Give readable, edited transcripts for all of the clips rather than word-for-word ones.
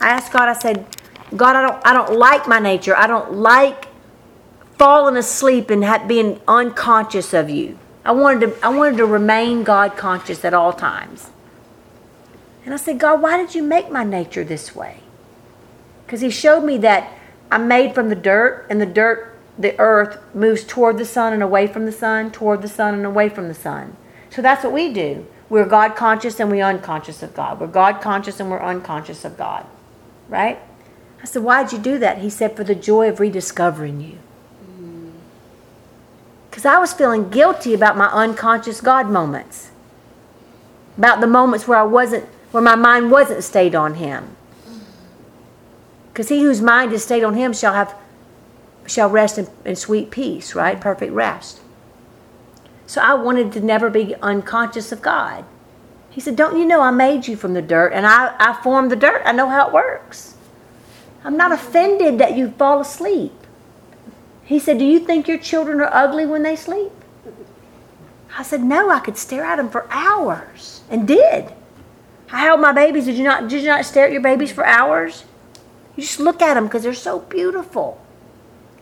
I asked God, I said, God, I don't like my nature. I don't like falling asleep and being unconscious of you. I wanted to remain God conscious at all times. And I said, God, why did you make my nature this way? Because he showed me that I'm made from the dirt, and the earth moves toward the sun and away from the sun, toward the sun and away from the sun. So that's what we do. We're God conscious and we're unconscious of God. We're God conscious and we're unconscious of God. Right? I said, why did you do that? He said, for the joy of rediscovering you. Because I was feeling guilty about my unconscious God moments. About the moments where my mind wasn't stayed on him. Because he whose mind is stayed on him shall rest in sweet peace, right? Perfect rest. So I wanted to never be unconscious of God. He said, don't you know I made you from the dirt, and I formed the dirt. I know how it works. I'm not offended that you fall asleep. He said, do you think your children are ugly when they sleep? I said, no, I could stare at them for hours, and did. I held my babies. Did you not stare at your babies for hours? You just look at them because they're so beautiful.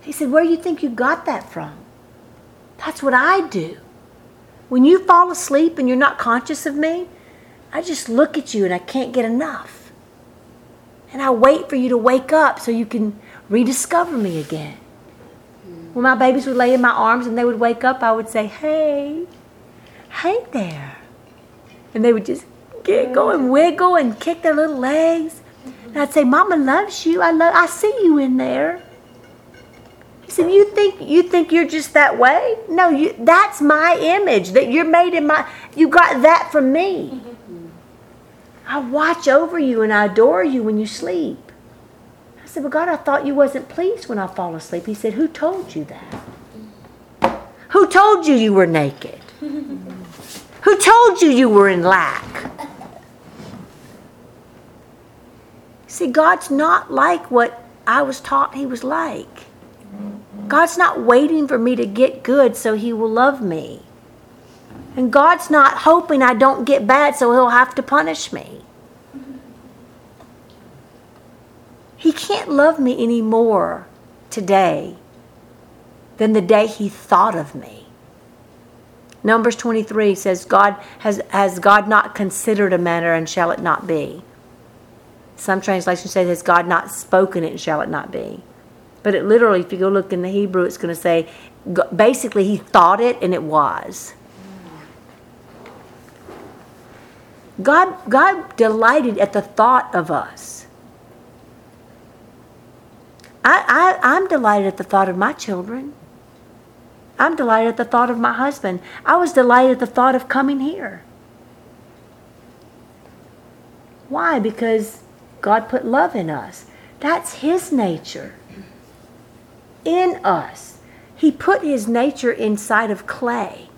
He said, where do you think you got that from? That's what I do. When you fall asleep and you're not conscious of me, I just look at you and I can't get enough. And I wait for you to wake up so you can rediscover me again. When my babies would lay in my arms and they would wake up, I would say, hey there. And they would just giggle and wiggle and kick their little legs. And I'd say, Mama loves you. I see you in there. He said, you think you're just that way? No, that's my image. That you're made in you got that from me. I watch over you and I adore you when you sleep. I said, well, God, I thought you wasn't pleased when I fall asleep. He said, who told you that? Who told you you were naked? Who told you you were in lack? See, God's not like what I was taught he was like. God's not waiting for me to get good so he will love me. And God's not hoping I don't get bad so he'll have to punish me. He can't love me any more today than the day he thought of me. Numbers 23 says, God has God not considered a matter, and shall it not be? Some translations say, has God not spoken it, and shall it not be? But it literally, if you go look in the Hebrew, it's going to say, basically, he thought it and it was. God delighted at the thought of us. I'm delighted at the thought of my children. I'm delighted at the thought of my husband. I was delighted at the thought of coming here. Why? Because God put love in us. That's his nature in us. He put his nature inside of clay.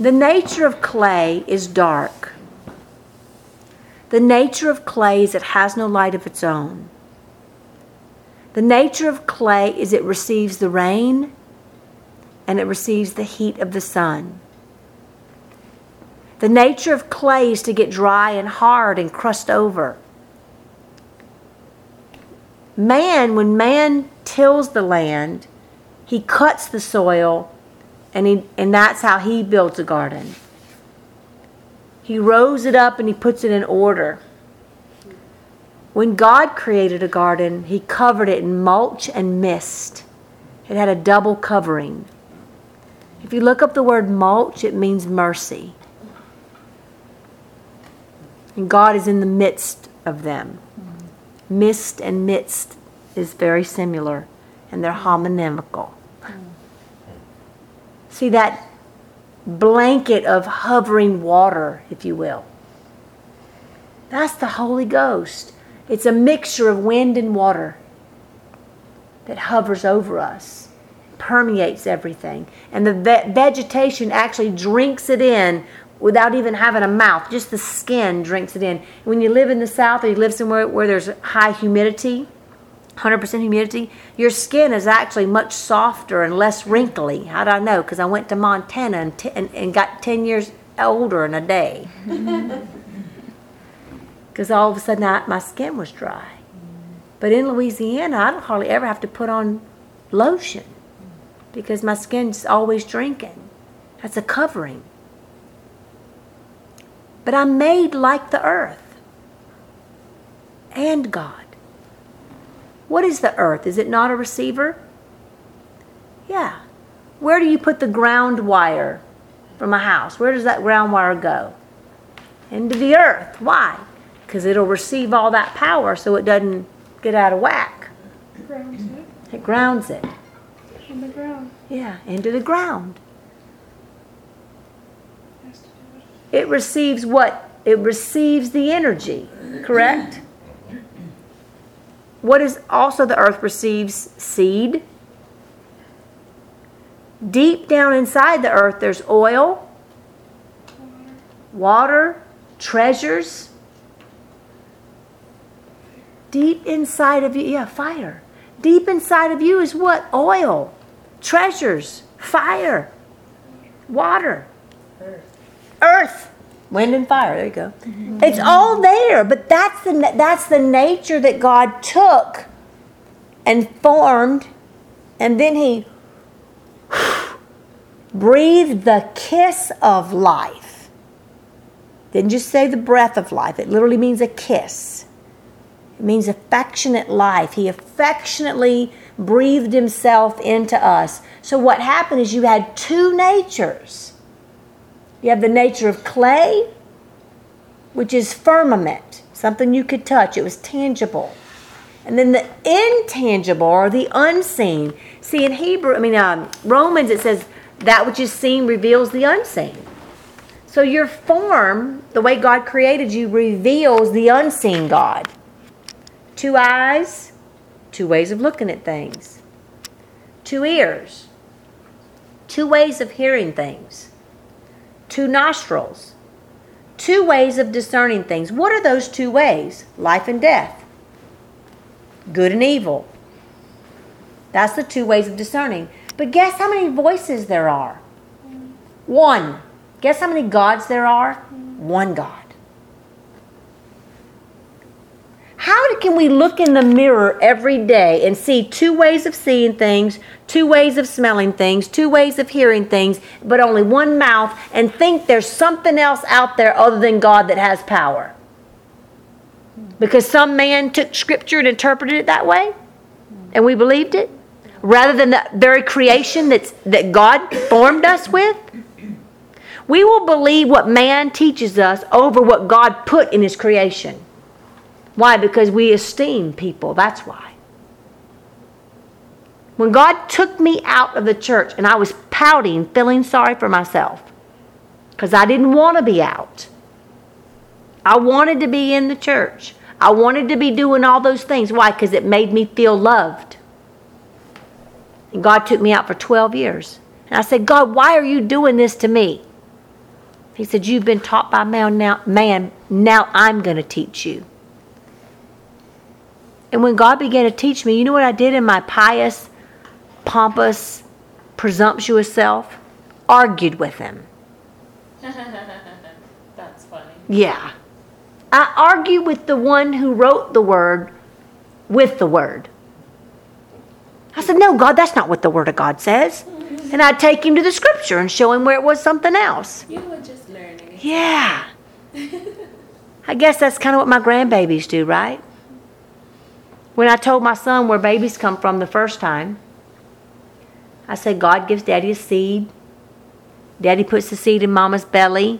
The nature of clay is dark. The nature of clay is it has no light of its own. The nature of clay is it receives the rain and it receives the heat of the sun. The nature of clay is to get dry and hard and crust over. Man, when man tills the land, he cuts the soil, and that's how he builds a garden. He rows it up and he puts it in order. When God created a garden, he covered it in mulch and mist. It had a double covering. If you look up the word mulch, it means mercy. And God is in the midst of them. Mist and midst is very similar, and they're homonymical. See that blanket of hovering water, if you will. That's the Holy Ghost. It's a mixture of wind and water that hovers over us, permeates everything. And the vegetation actually drinks it in without even having a mouth. Just the skin drinks it in. When you live in the South or you live somewhere where there's high humidity, 100% humidity, your skin is actually much softer and less wrinkly. How do I know? Because I went to Montana and got 10 years older in a day. because all of a sudden my skin was dry. Mm-hmm. But in Louisiana, I don't hardly ever have to put on lotion because my skin's always drinking. That's a covering. But I'm made like the earth and God. What is the earth? Is it not a receiver? Yeah. Where do you put the ground wire from a house? Where does that ground wire go? Into the earth. Why? Because it'll receive all that power so it doesn't get out of whack. It grounds it. In the ground. Yeah, into the ground. It receives what? It receives the energy, correct? What is also the earth receives? Seed. Deep down inside the earth, there's oil, water, treasures. Deep inside of you, yeah, fire. Deep inside of you is what? Oil, treasures, fire, water. Earth, wind and fire. There you go. Mm-hmm. It's all there, but that's the nature that God took and formed, and then He breathed the kiss of life. Didn't just say the breath of life. It literally means a kiss. It means affectionate life. He affectionately breathed Himself into us. So what happened is you had two natures. You have the nature of clay, which is firmament, something you could touch. It was tangible. And then the intangible or the unseen. See, in Romans it says that which is seen reveals the unseen. So your form, the way God created you, reveals the unseen God. Two eyes, two ways of looking at things. Two ears, two ways of hearing things. Two nostrils, two ways of discerning things. What are those two ways? Life and death, good and evil. That's the two ways of discerning. But guess how many voices there are? One. Guess how many gods there are? One God. How can we look in the mirror every day and see two ways of seeing things, two ways of smelling things, two ways of hearing things, but only one mouth, and think there's something else out there other than God that has power? Because some man took Scripture and interpreted it that way, and we believed it, rather than the very creation that God formed us with. We will believe what man teaches us over what God put in His creation. Why? Because we esteem people. That's why. When God took me out of the church and I was pouting, feeling sorry for myself, because I didn't want to be out. I wanted to be in the church. I wanted to be doing all those things. Why? Because it made me feel loved. And God took me out for 12 years. And I said, God, why are you doing this to me? He said, you've been taught by man. Now I'm going to teach you. And when God began to teach me, you know what I did in my pious, pompous, presumptuous self? Argued with Him. That's funny. Yeah. I argued with the one who wrote the Word with the Word. I said, no, God, that's not what the Word of God says. And I'd take him to the Scripture and show him where it was something else. You were just learning. Yeah. I guess that's kind of what my grandbabies do, right? When I told my son where babies come from the first time, I said, God gives Daddy a seed. Daddy puts the seed in Mama's belly,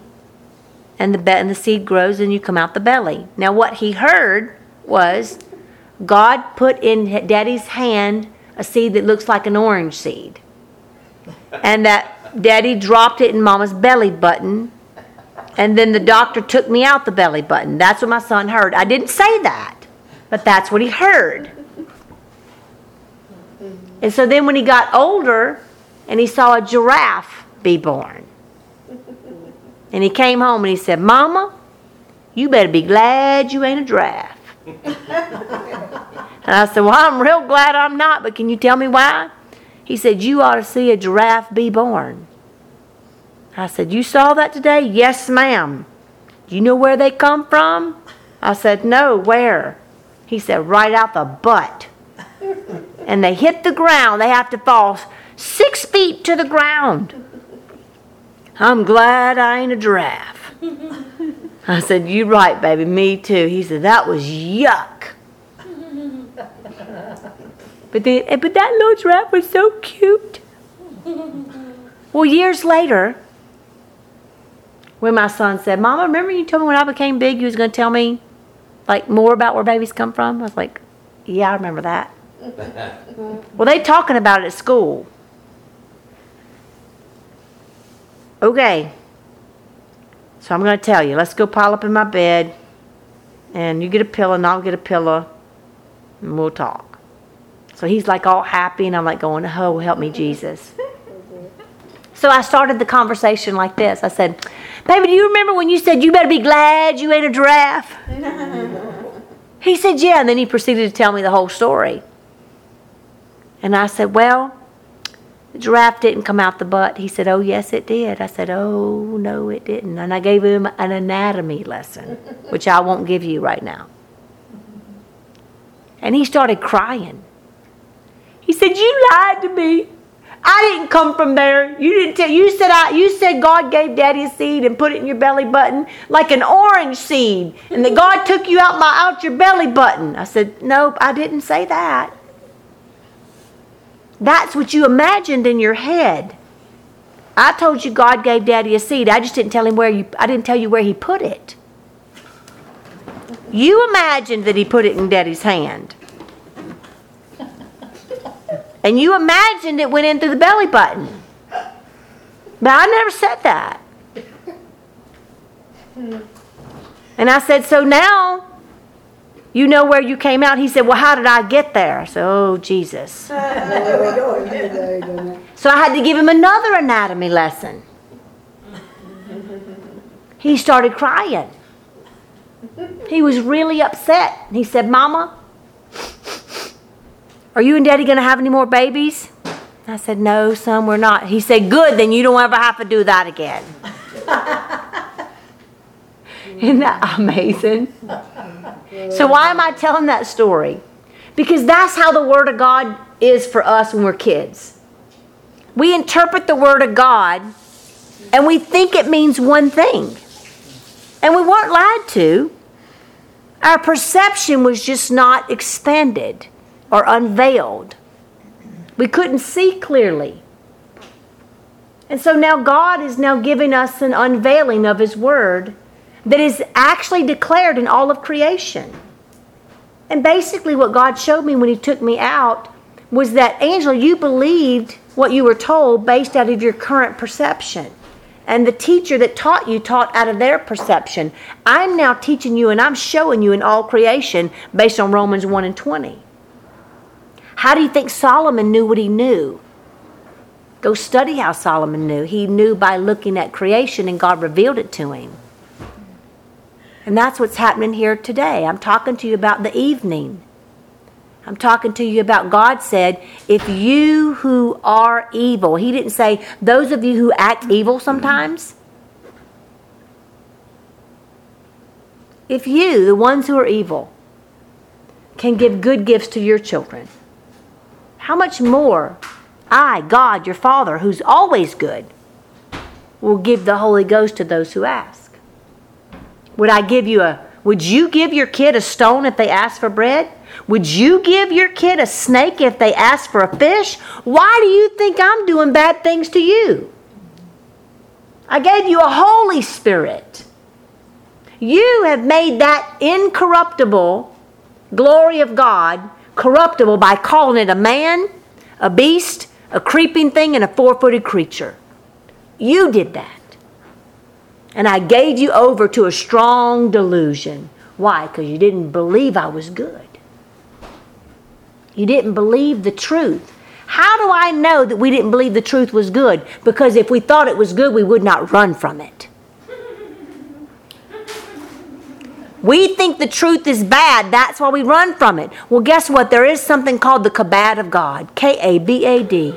and the seed grows, and you come out the belly. Now, what he heard was God put in Daddy's hand a seed that looks like an orange seed, and that Daddy dropped it in Mama's belly button, and then the doctor took me out the belly button. That's what my son heard. I didn't say that. But that's what he heard. And so then when he got older and he saw a giraffe be born, and he came home and he said, Mama, you better be glad you ain't a giraffe. And I said, well, I'm real glad I'm not, but can you tell me why? He said, you ought to see a giraffe be born. I said, you saw that today? Yes, ma'am. Do you know where they come from? I said, no, where? He said, right out the butt. And they hit the ground. They have to fall 6 feet to the ground. I'm glad I ain't a giraffe. I said, you right, baby, me too. He said, that was yuck. But that little giraffe was so cute. Well, years later, when my son said, Mama, remember you told me when I became big you was going to tell me like more about where babies come from? I was like, yeah, I remember that. Well, they talking about it at school. Okay. So I'm going to tell you. Let's go pile up in my bed. And you get a pillow and I'll get a pillow. And we'll talk. So he's like all happy and I'm like going, oh, help me, Jesus. So I started the conversation like this. I said, baby, do you remember when you said you better be glad you ate a giraffe? He said, yeah. And then he proceeded to tell me the whole story. And I said, well, the giraffe didn't come out the butt. He said, oh, yes, it did. I said, oh, no, it didn't. And I gave him an anatomy lesson, which I won't give you right now. And he started crying. He said, you lied to me. I didn't come from there. You didn't tell. You said God gave Daddy a seed and put it in your belly button like an orange seed, and that God took you out your belly button. I said, nope, I didn't say that. That's what you imagined in your head. I told you God gave Daddy a seed. I just didn't tell him I didn't tell you where he put it. You imagined that he put it in Daddy's hand. And you imagined it went in through the belly button. But I never said that. And I said, so now you know where you came out. He said, well, how did I get there? I said, oh, Jesus. So I had to give him another anatomy lesson. He started crying. He was really upset. He said, Mama, are you and Daddy going to have any more babies? I said, no, son, we're not. He said, good, then you don't ever have to do that again. Isn't that amazing? So why am I telling that story? Because that's how the Word of God is for us when we're kids. We interpret the Word of God, and we think it means one thing. And we weren't lied to. Our perception was just not expanded or unveiled. We couldn't see clearly. And so now God is now giving us an unveiling of His Word that is actually declared in all of creation. And basically what God showed me when He took me out was that, Angela, you believed what you were told based out of your current perception. And the teacher that taught you taught out of their perception. I'm now teaching you and I'm showing you in all creation based on Romans 1 and 20. How do you think Solomon knew what he knew? Go study how Solomon knew. He knew by looking at creation and God revealed it to him. And that's what's happening here today. I'm talking to you about the evening. I'm talking to you about God said, if you who are evil. He didn't say, those of you who act evil sometimes. If you, the ones who are evil, can give good gifts to your children. How much more I, God, your Father, who's always good, will give the Holy Ghost to those who ask? Would you give your kid a stone if they ask for bread? Would you give your kid a snake if they ask for a fish? Why do you think I'm doing bad things to you? I gave you a Holy Spirit. You have made that incorruptible glory of God corruptible by calling it a man, a beast, a creeping thing, and a four-footed creature. You did that. And I gave you over to a strong delusion. Why? Because you didn't believe I was good. You didn't believe the truth. How do I know that we didn't believe the truth was good? Because if we thought it was good, we would not run from it. We think the truth is bad. That's why we run from it. Well, guess what? There is something called the kabod of God. K-A-B-A-D.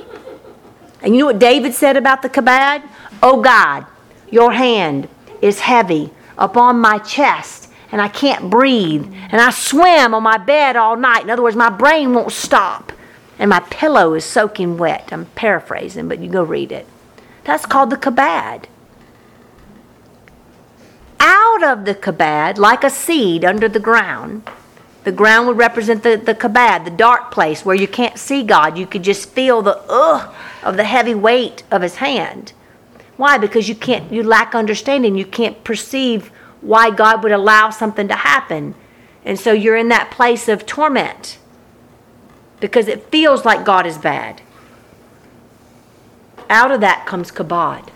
And you know what David said about the kabod? Oh God, your hand is heavy upon my chest. and I can't breathe, and I swim on my bed all night. In other words, my brain won't stop, and my pillow is soaking wet. I'm paraphrasing, but you go read it. That's called the kabad. Out of the kabad, like a seed under the ground would represent the kabad, the dark place where you can't see God. You could just feel the of the heavy weight of his hand. Why? Because you lack understanding. You can't perceive why God would allow something to happen. And so you're in that place of torment because it feels like God is bad. Out of that comes kabod,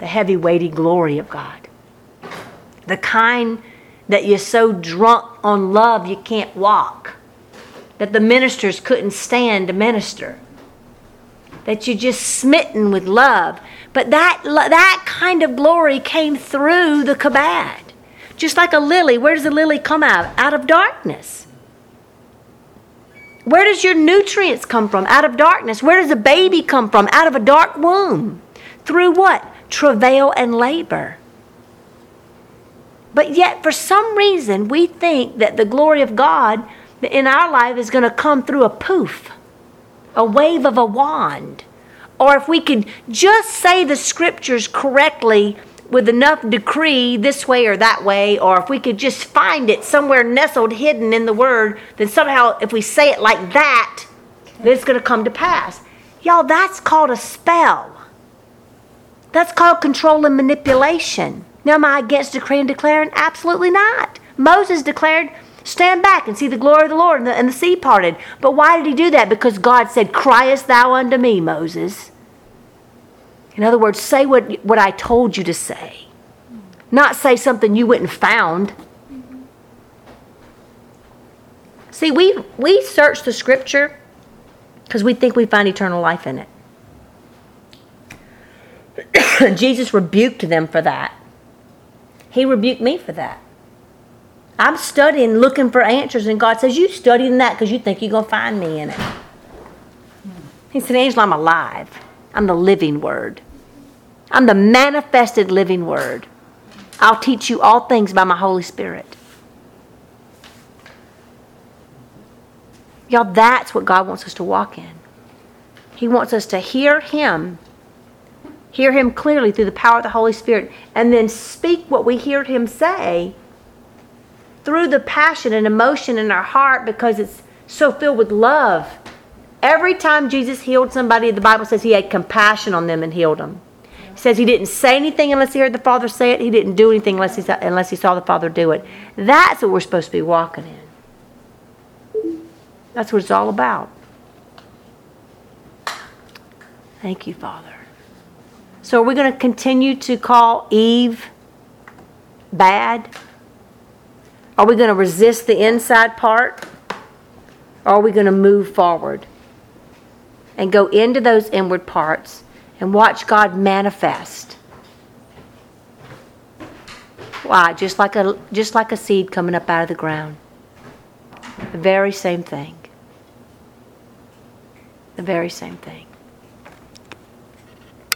the heavy, weighty glory of God. The kind that you're so drunk on love you can't walk, that the ministers couldn't stand to minister, that you're just smitten with love. But that kind of glory came through the kabad. Just like a lily, where does a lily come out? Out of darkness. Where does your nutrients come from? Out of darkness. Where does a baby come from? Out of a dark womb. Through what? Travail and labor. But yet, for some reason, we think that the glory of God in our life is going to come through a poof, a wave of a wand. Or if we could just say the scriptures correctly with enough decree this way or that way, or if we could just find it somewhere nestled, hidden in the word, then somehow if we say it like that, then it's going to come to pass. Y'all, that's called a spell. That's called control and manipulation. Now, am I against decree and declaring? Absolutely not. Moses declared, stand back and see the glory of the Lord, and the sea parted. But why did he do that? Because God said, criest thou unto me, Moses. In other words, say what I told you to say. Not say something you went and found. See, we search the scripture because we think we find eternal life in it. Jesus rebuked them for that. He rebuked me for that. I'm studying, looking for answers, and God says, you studying that because you think you're going to find me in it. He said, Angela, I'm alive. I'm the living word. I'm the manifested living word. I'll teach you all things by my Holy Spirit. Y'all, that's what God wants us to walk in. He wants us to hear him. Hear him clearly through the power of the Holy Spirit, and then speak what we hear him say through the passion and emotion in our heart because it's so filled with love. Every time Jesus healed somebody, the Bible says he had compassion on them and healed them. It says he didn't say anything unless he heard the Father say it. He didn't do anything unless he saw the Father do it. That's what we're supposed to be walking in. That's what it's all about. Thank you, Father. So are we going to continue to call Eve bad? Are we going to resist the inside part? Or are we going to move forward and go into those inward parts and watch God manifest? Why? Just like a seed coming up out of the ground. The very same thing. The very same thing.